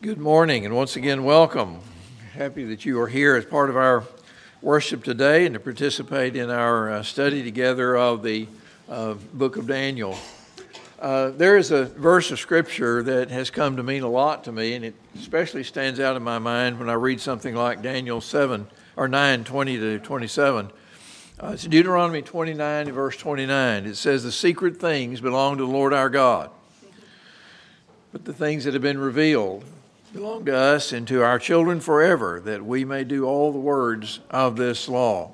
Good morning, and once again, welcome. Happy that you are here as part of our worship today and to participate in our study together of the book of Daniel. There is a verse of Scripture that has come to mean a lot to me, and it especially stands out in my mind when I read something like Daniel 7, or 9, 20 to 27. It's Deuteronomy 29, verse 29. It says, "The secret things belong to the Lord our God, but the things that have been revealed belong to us and to our children forever, that we may do all the words of this law."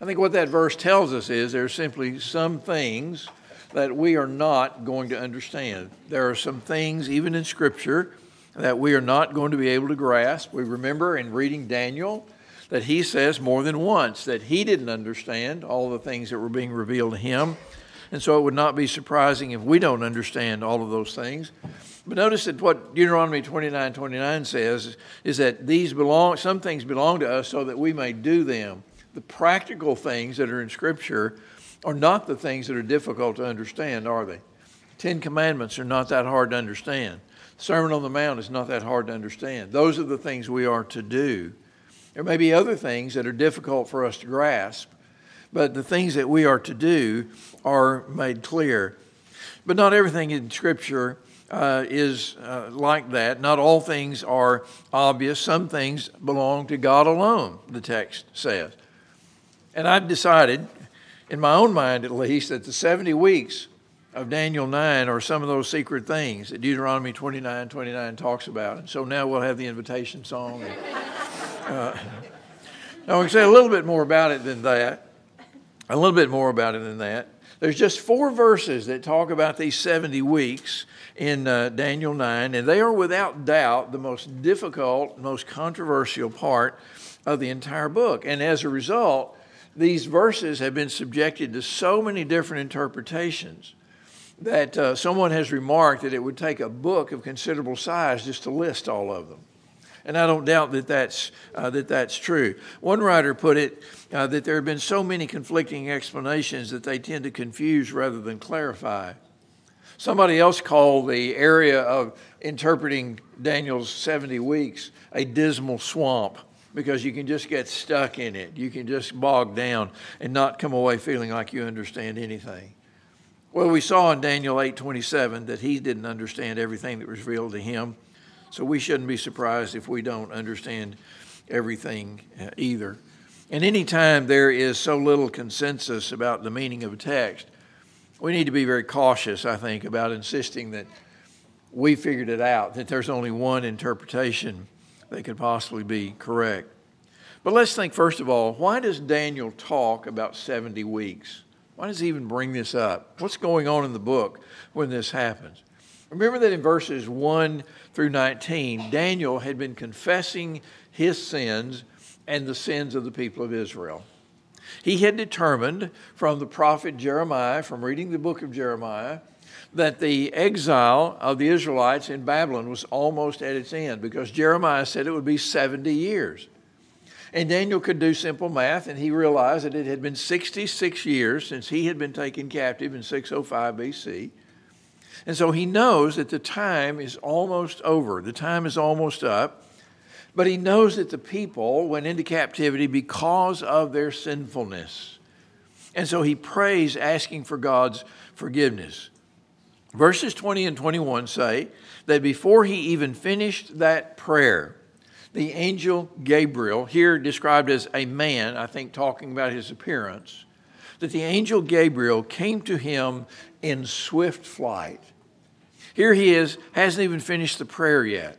I think what that verse tells us is there are simply some things that we are not going to understand. There are some things, even in Scripture, that we are not going to be able to grasp. We remember in reading Daniel that he says more than once that he didn't understand all the things that were being revealed to him. And so it would not be surprising if we don't understand all of those things. But notice that what Deuteronomy 29:29 says is that some things belong to us so that we may do them. The practical things that are in Scripture are not the things that are difficult to understand, are they? 10 Commandments are not that hard to understand. Sermon on the Mount is not that hard to understand. Those are the things we are to do. There may be other things that are difficult for us to grasp, but the things that we are to do are made clear. But not everything in Scripture is like that. Not all things are obvious. Some things belong to God alone, the text says. And I've decided, in my own mind at least, that the 70 weeks of Daniel 9 are some of those secret things that Deuteronomy 29:29 talks about. And so now we'll have the invitation song. Now we can say a little bit more about it than that. There's just 4 verses that talk about these 70 weeks in Daniel 9, and they are without doubt the most difficult, most controversial part of the entire book. And as a result, these verses have been subjected to so many different interpretations that someone has remarked that it would take a book of considerable size just to list all of them. And I don't doubt that that's true. One writer put it that there have been so many conflicting explanations that they tend to confuse rather than clarify. Somebody else called the area of interpreting Daniel's 70 weeks a dismal swamp, because you can just get stuck in it. You can just bog down and not come away feeling like you understand anything. Well, we saw in Daniel 8:27 that he didn't understand everything that was revealed to him. So we shouldn't be surprised if we don't understand everything either. And any time there is so little consensus about the meaning of a text, we need to be very cautious, I think, about insisting that we figured it out, that there's only one interpretation that could possibly be correct. But let's think, first of all, why does Daniel talk about 70 weeks? Why does he even bring this up? What's going on in the book when this happens? Remember that in verses 1 through 19, Daniel had been confessing his sins and the sins of the people of Israel. He had determined from the prophet Jeremiah, from reading the book of Jeremiah, that the exile of the Israelites in Babylon was almost at its end, because Jeremiah said it would be 70 years. And Daniel could do simple math, and he realized that it had been 66 years since he had been taken captive in 605 BC. And so he knows that the time is almost over. The time is almost up. But he knows that the people went into captivity because of their sinfulness. And so he prays, asking for God's forgiveness. Verses 20 and 21 say that before he even finished that prayer, the angel Gabriel, here described as a man, I think talking about his appearance, that the angel Gabriel came to him in swift flight. Here he is, hasn't even finished the prayer yet,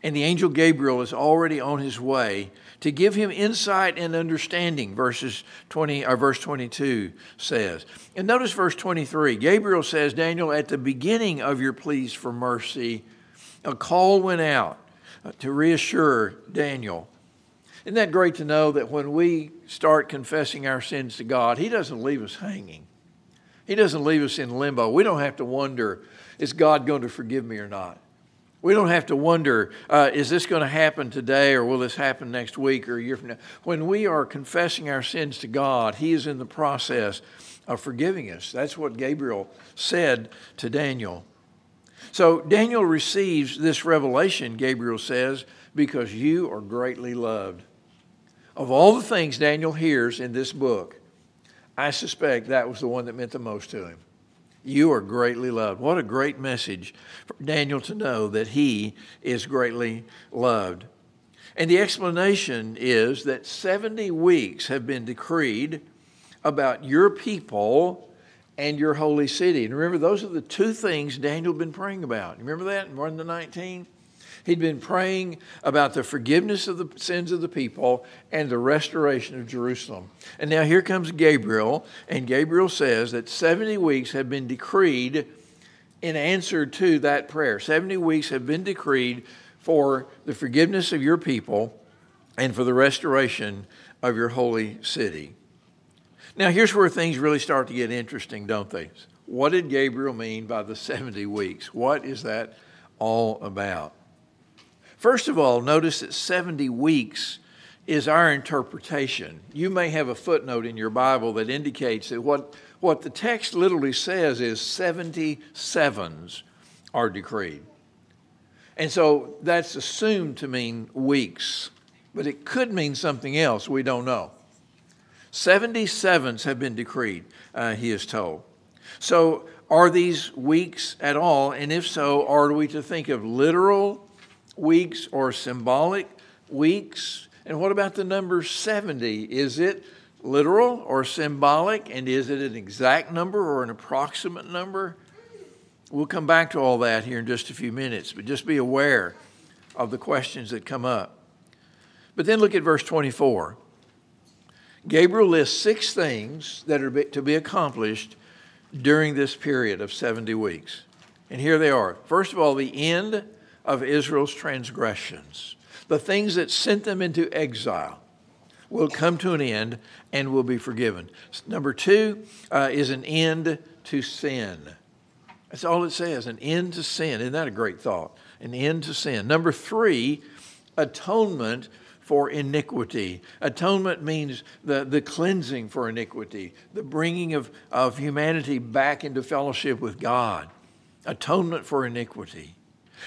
and the angel Gabriel is already on his way to give him insight and understanding, verse 22 says. And notice verse 23. Gabriel says, "Daniel, at the beginning of your pleas for mercy, a call went out to reassure Daniel." Isn't that great to know that when we start confessing our sins to God, He doesn't leave us hanging. He doesn't leave us in limbo. We don't have to wonder, is God going to forgive me or not? We don't have to wonder, is this going to happen today, or will this happen next week or a year from now? When we are confessing our sins to God, He is in the process of forgiving us. That's what Gabriel said to Daniel. So Daniel receives this revelation, Gabriel says, because you are greatly loved. Of all the things Daniel hears in this book, I suspect that was the one that meant the most to him. You are greatly loved. What a great message for Daniel to know that he is greatly loved. And the explanation is that 70 weeks have been decreed about your people and your holy city. And remember, those are the two things Daniel had been praying about. You remember that in 1:19? He'd been praying about the forgiveness of the sins of the people and the restoration of Jerusalem. And now here comes Gabriel, and Gabriel says that 70 weeks have been decreed in answer to that prayer. 70 weeks have been decreed for the forgiveness of your people and for the restoration of your holy city. Now, here's where things really start to get interesting, don't they? What did Gabriel mean by the 70 weeks? What is that all about? First of all, notice that 70 weeks is our interpretation. You may have a footnote in your Bible that indicates that what the text literally says is 77s are decreed. And so that's assumed to mean weeks, but it could mean something else. We don't know. 77s have been decreed, he is told. So are these weeks at all? And if so, are we to think of literal weeks or symbolic weeks? And what about the number 70? Is it literal or symbolic? And is it an exact number or an approximate number? We'll come back to all that here in just a few minutes, but just be aware of the questions that come up. But then look at verse 24. Gabriel lists 6 things that are to be accomplished during this period of 70 weeks. And here they are. First of all, the end of Israel's transgressions. The things that sent them into exile will come to an end and will be forgiven. Number 2 is an end to sin. That's all it says, an end to sin. Isn't that a great thought? An end to sin. Number 3, atonement for iniquity. Atonement means the cleansing for iniquity, the bringing of humanity back into fellowship with God. Atonement for iniquity.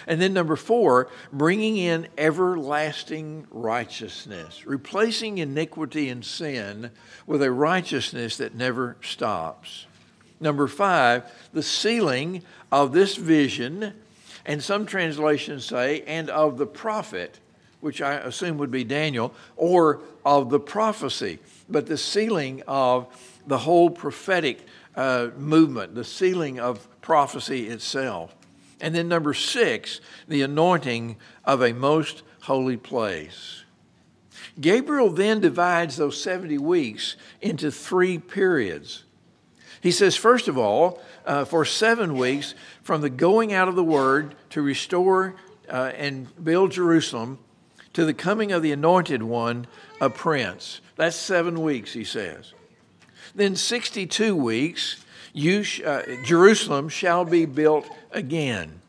And then number 4, bringing in everlasting righteousness, replacing iniquity and sin with a righteousness that never stops. Number 5, the sealing of this vision, and some translations say, and of the prophet, which I assume would be Daniel, or of the prophecy, but the sealing of the whole prophetic movement, the sealing of prophecy itself. And then number 6, the anointing of a most holy place. Gabriel then divides those 70 weeks into 3 periods. He says, first of all, for 7 weeks, from the going out of the word to restore and build Jerusalem to the coming of the anointed one, a prince. That's 7 weeks, he says. Then 62 weeks, Jerusalem shall be built again.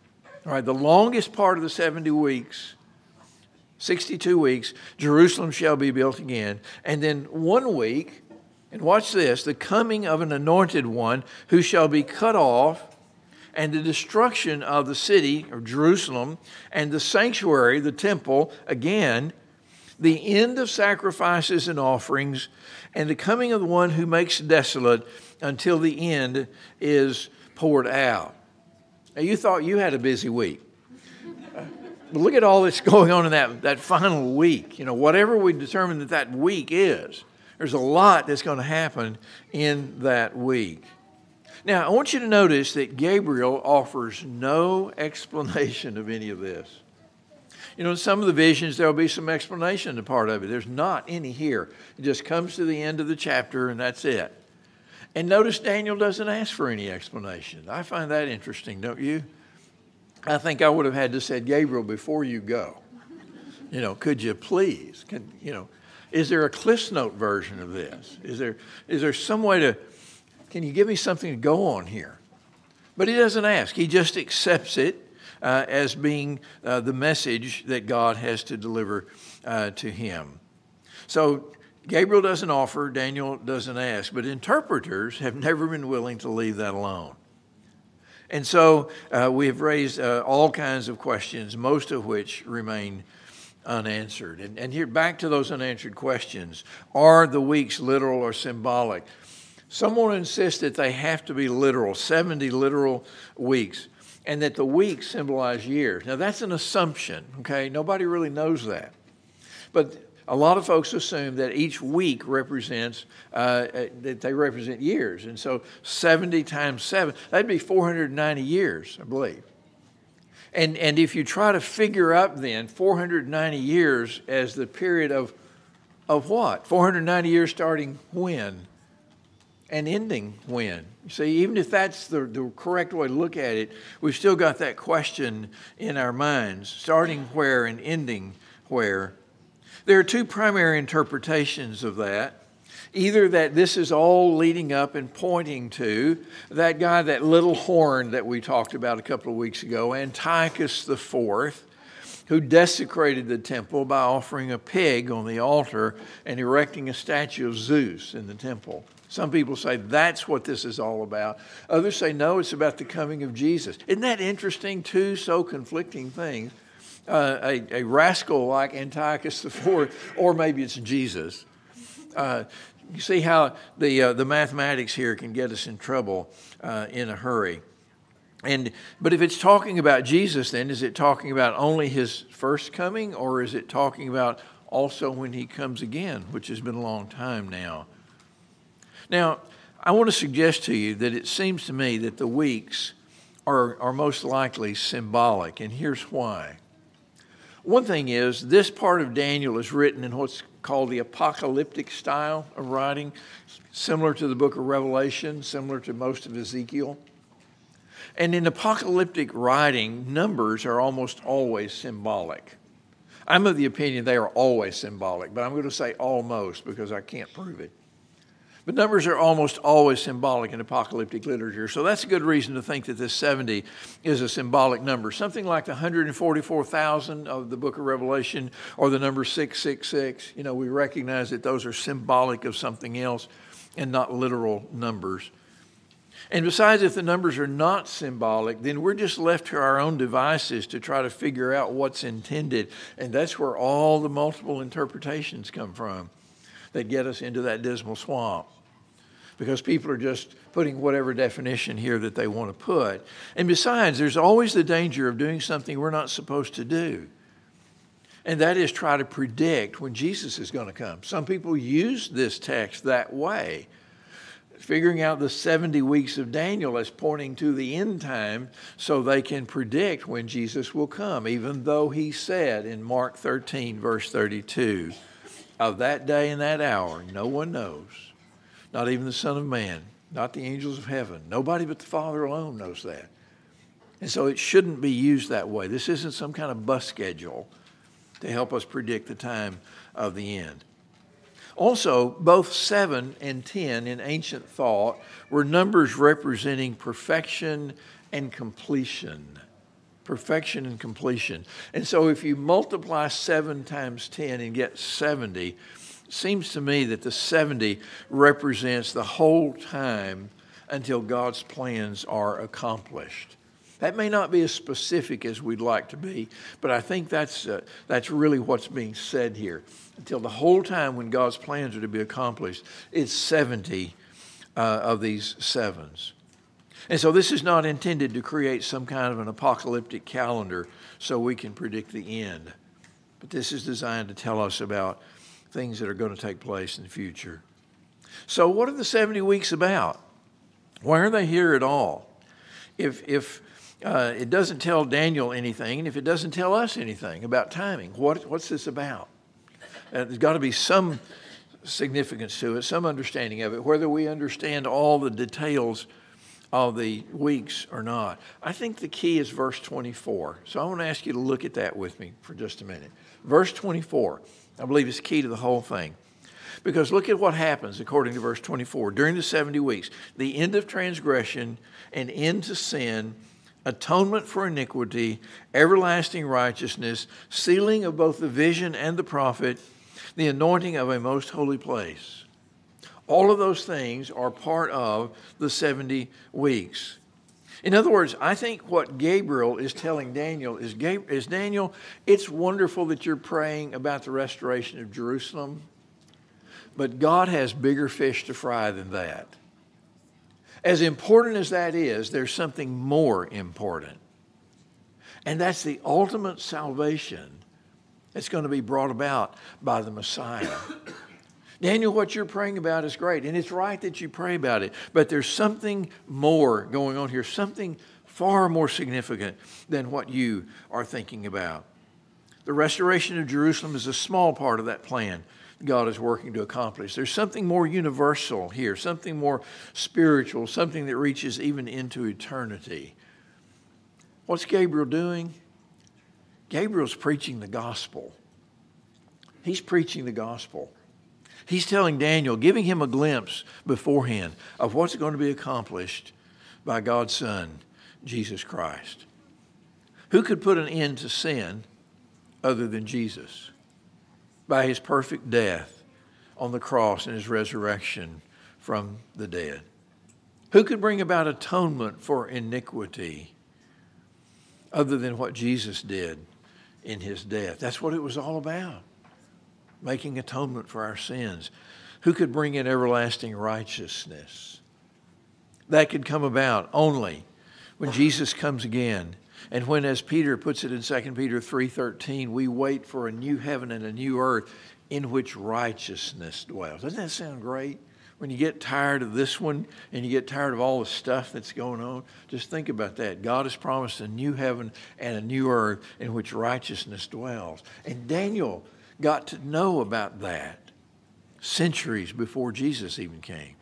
All right, the longest part of the 70 weeks, 62 weeks, Jerusalem shall be built again. And then 1 week, and watch this, the coming of an anointed one who shall be cut off, and the destruction of the city of Jerusalem and the sanctuary, the temple, again, the end of sacrifices and offerings, and the coming of the one who makes desolate until the end is poured out. Now, you thought you had a busy week. But look at all that's going on in that final week. You know, whatever we determine that week is, there's a lot that's going to happen in that week. Now, I want you to notice that Gabriel offers no explanation of any of this. You know, in some of the visions, there will be some explanation to part of it. There's not any here. It just comes to the end of the chapter, and that's it. And notice Daniel doesn't ask for any explanation. I find that interesting, don't you? I think I would have had to say, Gabriel, before you go, you know, could you please, you know, is there a Cliff's Note version of this? Is there some way to, can you give me something to go on here? But he doesn't ask. He just accepts it as being the message that God has to deliver to him. So Gabriel doesn't offer, Daniel doesn't ask, but interpreters have never been willing to leave that alone. And so we have raised all kinds of questions, most of which remain unanswered. And here, back to those unanswered questions. Are the weeks literal or symbolic? Someone insists that they have to be literal, 70 literal weeks, and that the weeks symbolize years. Now, that's an assumption, okay? Nobody really knows that. But a lot of folks assume that each week represents, that they represent years. And so 70 times 7, that'd be 490 years, I believe. And if you try to figure up then 490 years as the period of what? 490 years starting when? And ending when? You see, even if that's the correct way to look at it, we've still got that question in our minds, starting where and ending where. There are two primary interpretations of that. Either that this is all leading up and pointing to that guy, that little horn that we talked about a couple of weeks ago, Antiochus IV, who desecrated the temple by offering a pig on the altar and erecting a statue of Zeus in the temple. Some people say that's what this is all about. Others say, no, it's about the coming of Jesus. Isn't that interesting? Two so conflicting things. A rascal like Antiochus IV, or maybe it's Jesus. You see how the mathematics here can get us in trouble in a hurry. But if it's talking about Jesus, then is it talking about only his first coming, or is it talking about also when he comes again, which has been a long time now? Now, I want to suggest to you that it seems to me that the weeks are most likely symbolic, and here's why. One thing is, this part of Daniel is written in what's called the apocalyptic style of writing, similar to the book of Revelation, similar to most of Ezekiel. And in apocalyptic writing, numbers are almost always symbolic. I'm of the opinion they are always symbolic, but I'm going to say almost because I can't prove it. But numbers are almost always symbolic in apocalyptic literature. So that's a good reason to think that this 70 is a symbolic number. Something like the 144,000 of the book of Revelation or the number 666. You know, we recognize that those are symbolic of something else and not literal numbers. And besides, if the numbers are not symbolic, then we're just left to our own devices to try to figure out what's intended. And that's where all the multiple interpretations come from that get us into that dismal swamp, because people are just putting whatever definition here that they want to put. And besides, there's always the danger of doing something we're not supposed to do, and that is try to predict when Jesus is going to come. Some people use this text that way, figuring out the 70 weeks of Daniel as pointing to the end time so they can predict when Jesus will come, even though he said in Mark 13, verse 32, of that day and that hour, no one knows, not even the Son of Man, not the angels of heaven. Nobody but the Father alone knows that. And so it shouldn't be used that way. This isn't some kind of bus schedule to help us predict the time of the end. Also, both 7 and 10 in ancient thought were numbers representing perfection and completion. Perfection and completion. And so if you multiply 7 times 10 and get 70, it seems to me that the 70 represents the whole time until God's plans are accomplished. That may not be as specific as we'd like to be, but I think that's really what's being said here. Until the whole time when God's plans are to be accomplished, it's 70 of these 7s. And so this is not intended to create some kind of an apocalyptic calendar so we can predict the end. But this is designed to tell us about things that are going to take place in the future. So what are the 70 weeks about? Why are they here at all? If it doesn't tell Daniel anything, and if it doesn't tell us anything about timing, what's this about? There's got to be some significance to it, some understanding of it, whether we understand all the details of the weeks or not. I think the key is verse 24. So I want to ask you to look at that with me for just a minute. Verse 24, I believe, is key to the whole thing. Because look at what happens according to verse 24. During the 70 weeks, the end of transgression, an end to sin, atonement for iniquity, everlasting righteousness, sealing of both the vision and the prophet, the anointing of a most holy place. All of those things are part of the 70 weeks. In other words, I think what Gabriel is telling Daniel is Daniel, it's wonderful that you're praying about the restoration of Jerusalem, but God has bigger fish to fry than that. As important as that is, there's something more important. And that's the ultimate salvation that's going to be brought about by the Messiah. Daniel, what you're praying about is great, and it's right that you pray about it, but there's something more going on here, something far more significant than what you are thinking about. The restoration of Jerusalem is a small part of that plan God is working to accomplish. There's something more universal here, something more spiritual, something that reaches even into eternity. What's Gabriel doing? Gabriel's preaching the gospel. He's preaching the gospel. He's telling Daniel, giving him a glimpse beforehand of what's going to be accomplished by God's Son, Jesus Christ. Who could put an end to sin other than Jesus? By his perfect death on the cross and his resurrection from the dead. Who could bring about atonement for iniquity other than what Jesus did in his death? That's what it was all about. Making atonement for our sins. Who could bring in everlasting righteousness? That could come about only when Jesus comes again, and when, as Peter puts it in 2 Peter 3:13, we wait for a new heaven and a new earth in which righteousness dwells. Doesn't that sound great? When you get tired of this one and you get tired of all the stuff that's going on, just think about that. God has promised a new heaven and a new earth in which righteousness dwells. And Daniel got to know about that centuries before Jesus even came.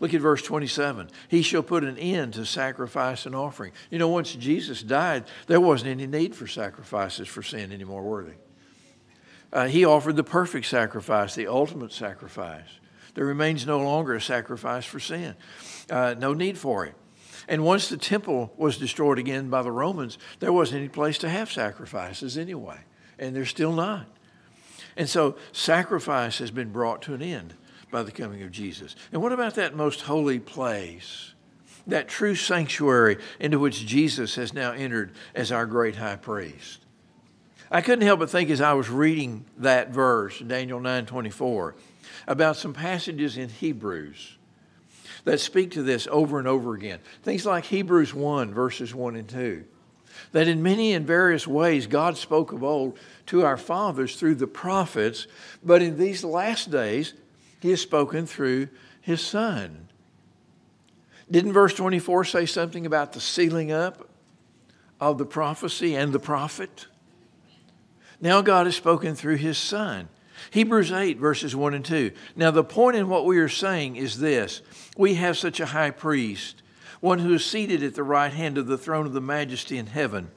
Look at verse 27. He shall put an end to sacrifice and offering. You know, once Jesus died, there wasn't any need for sacrifices for sin anymore, were there? He offered the perfect sacrifice, the ultimate sacrifice. There remains no longer a sacrifice for sin. No need for it. And once the temple was destroyed again by the Romans, there wasn't any place to have sacrifices anyway. And there's still not. And so sacrifice has been brought to an end by the coming of Jesus. And what about that most holy place, that true sanctuary into which Jesus has now entered as our great high priest? I couldn't help but think as I was reading that verse, Daniel 9:24, about some passages in Hebrews that speak to this over and over again. Things like Hebrews 1, verses 1 and 2. That in many and various ways God spoke of old to our fathers through the prophets, but in these last days he has spoken through his Son. Didn't verse 24 say something about the sealing up of the prophecy and the prophet? Now God has spoken through his Son. Hebrews 8, verses 1 and 2. Now the point in what we are saying is this. We have such a high priest, one who is seated at the right hand of the throne of the majesty in heaven,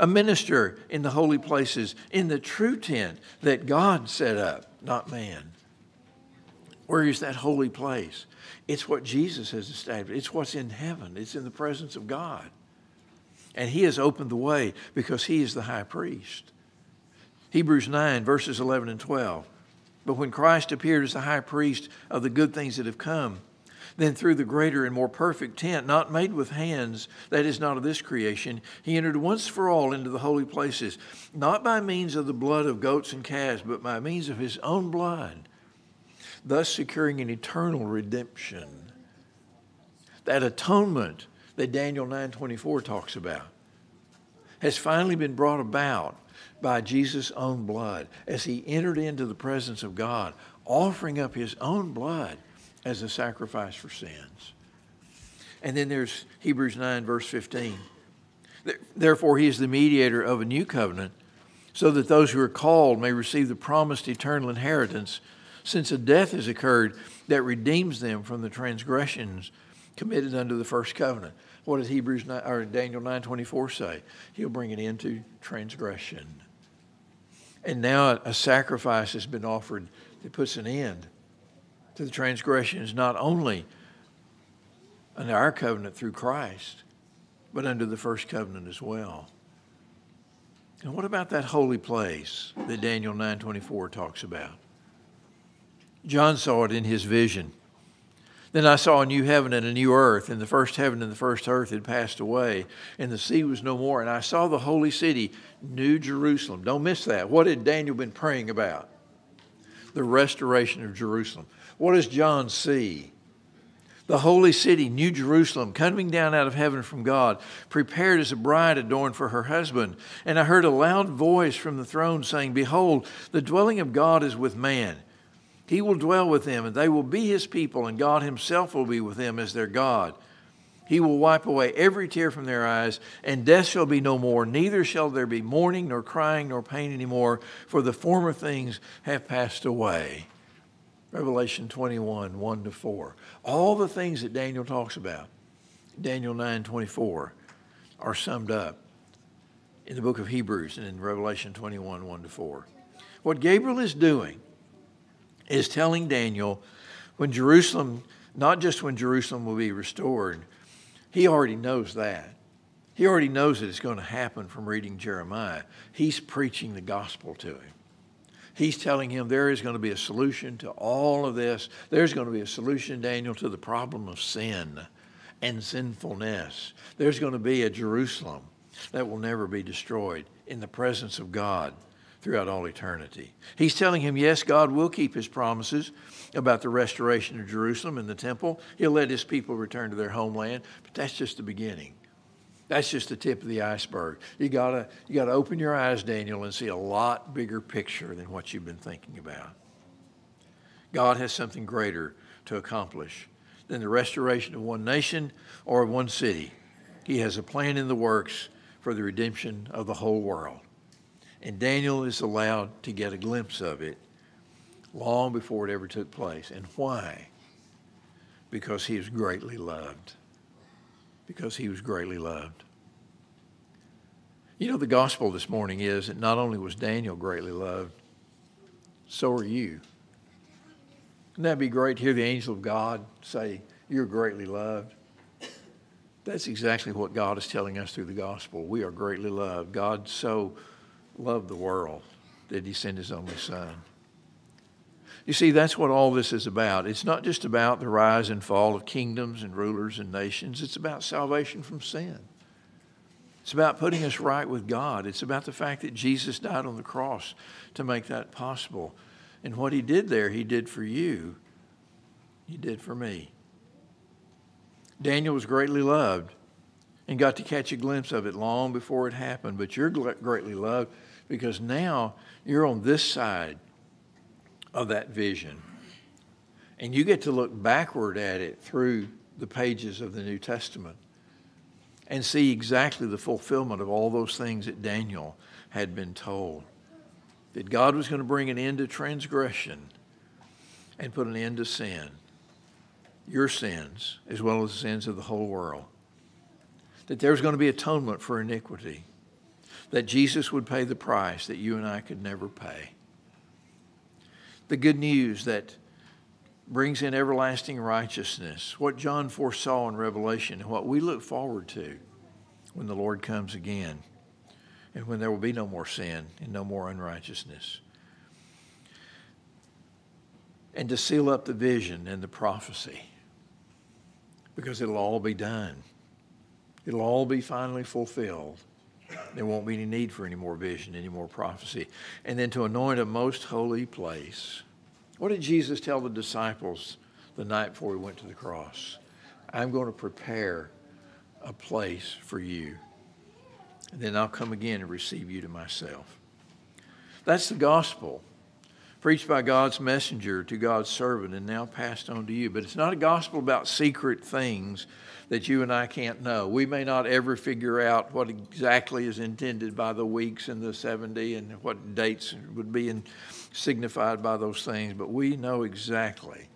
a minister in the holy places, in the true tent that God set up, not man. Where is that holy place? It's what Jesus has established. It's what's in heaven. It's in the presence of God. And he has opened the way because he is the high priest. Hebrews 9, verses 11 and 12. But when Christ appeared as the high priest of the good things that have come, then through the greater and more perfect tent, not made with hands, that is not of this creation, he entered once for all into the holy places, not by means of the blood of goats and calves, but by means of his own blood, thus securing an eternal redemption. That atonement that Daniel 9:24 talks about has finally been brought about by Jesus' own blood as he entered into the presence of God, offering up his own blood as a sacrifice for sins. And then there's Hebrews 9, verse 15. Therefore, he is the mediator of a new covenant, so that those who are called may receive the promised eternal inheritance, since a death has occurred that redeems them from the transgressions committed under the first covenant. What does Hebrews 9, or Daniel 9:24 say? He'll bring it into transgression. And now a sacrifice has been offered that puts an end to the transgressions, not only under our covenant through Christ, but under the first covenant as well. And what about that holy place that Daniel 9:24 talks about? John saw it in his vision. Then I saw a new heaven and a new earth, and the first heaven and the first earth had passed away, and the sea was no more. And I saw the holy city, New Jerusalem. Don't miss that. What had Daniel been praying about? The restoration of Jerusalem. What does John see? The holy city, New Jerusalem, coming down out of heaven from God, prepared as a bride adorned for her husband. And I heard a loud voice from the throne saying, Behold, the dwelling of God is with man. He will dwell with them, and they will be his people, and God himself will be with them as their God. He will wipe away every tear from their eyes, and death shall be no more. Neither shall there be mourning, nor crying, nor pain anymore, for the former things have passed away. Revelation 21, 1-4. All the things that Daniel talks about, Daniel 9:24, are summed up in the book of Hebrews and in Revelation 21, 1-4. What Gabriel is doing is telling Daniel when Jerusalem, not just when Jerusalem will be restored, he already knows that. He already knows that it's going to happen from reading Jeremiah. He's preaching the gospel to him. He's telling him there is going to be a solution to all of this. There's going to be a solution, Daniel, to the problem of sin and sinfulness. There's going to be a Jerusalem that will never be destroyed in the presence of God throughout all eternity. He's telling him, yes, God will keep his promises about the restoration of Jerusalem and the temple. He'll let his people return to their homeland, but that's just the beginning. That's just the tip of the iceberg. You gotta open your eyes, Daniel, and see a lot bigger picture than what you've been thinking about. God has something greater to accomplish than the restoration of one nation or of one city. He has a plan in the works for the redemption of the whole world. And Daniel is allowed to get a glimpse of it long before it ever took place. And why? Because he is greatly loved. Because he was greatly loved. You know, the gospel this morning is that not only was Daniel greatly loved, so are you. Wouldn't that be great to hear the angel of God say, you're greatly loved? That's exactly what God is telling us through the gospel. We are greatly loved. God so loved the world that he sent his only son. You see, that's what all this is about. It's not just about the rise and fall of kingdoms and rulers and nations. It's about salvation from sin. It's about putting us right with God. It's about the fact that Jesus died on the cross to make that possible. And what he did there, he did for you. He did for me. Daniel was greatly loved and got to catch a glimpse of it long before it happened. But you're greatly loved because now you're on this side of that vision. And you get to look backward at it through the pages of the New Testament and see exactly the fulfillment of all those things that Daniel had been told. That God was going to bring an end to transgression and put an end to sin. Your sins, as well as the sins of the whole world. That there was going to be atonement for iniquity. That Jesus would pay the price that you and I could never pay. The good news that brings in everlasting righteousness, what John foresaw in Revelation, and what we look forward to when the Lord comes again, and when there will be no more sin and no more unrighteousness. And to seal up the vision and the prophecy, because it'll all be done. It'll all be finally fulfilled. There won't be any need for any more vision, any more prophecy. And then to anoint a most holy place. What did Jesus tell the disciples the night before he went to the cross? I'm going to prepare a place for you. And then I'll come again and receive you to myself. That's the gospel preached by God's messenger to God's servant and now passed on to you. But it's not a gospel about secret things that you and I can't know. We may not ever figure out what exactly is intended by the weeks and the 70 and what dates would be signified by those things, but we know exactly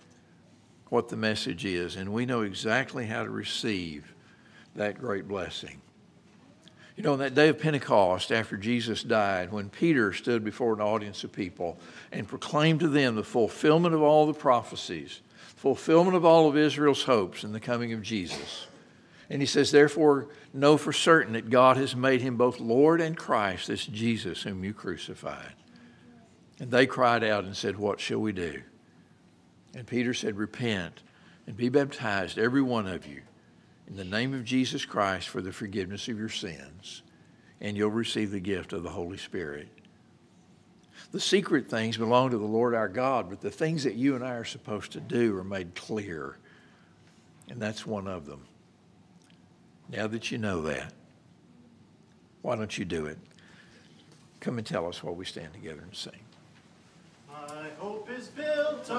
what the message is, and we know exactly how to receive that great blessing. You know, on that day of Pentecost, after Jesus died, when Peter stood before an audience of people and proclaimed to them the fulfillment of all the prophecies, fulfillment of all of Israel's hopes in the coming of Jesus. And he says, therefore, know for certain that God has made him both Lord and Christ, this Jesus whom you crucified. And they cried out and said, what shall we do? And Peter said, repent and be baptized, every one of you, in the name of Jesus Christ for the forgiveness of your sins, and you'll receive the gift of the Holy Spirit. The secret things belong to the Lord our God, but the things that you and I are supposed to do are made clear, and that's one of them. Now that you know that, why don't you do it? Come and tell us while we stand together and sing. My hope is built on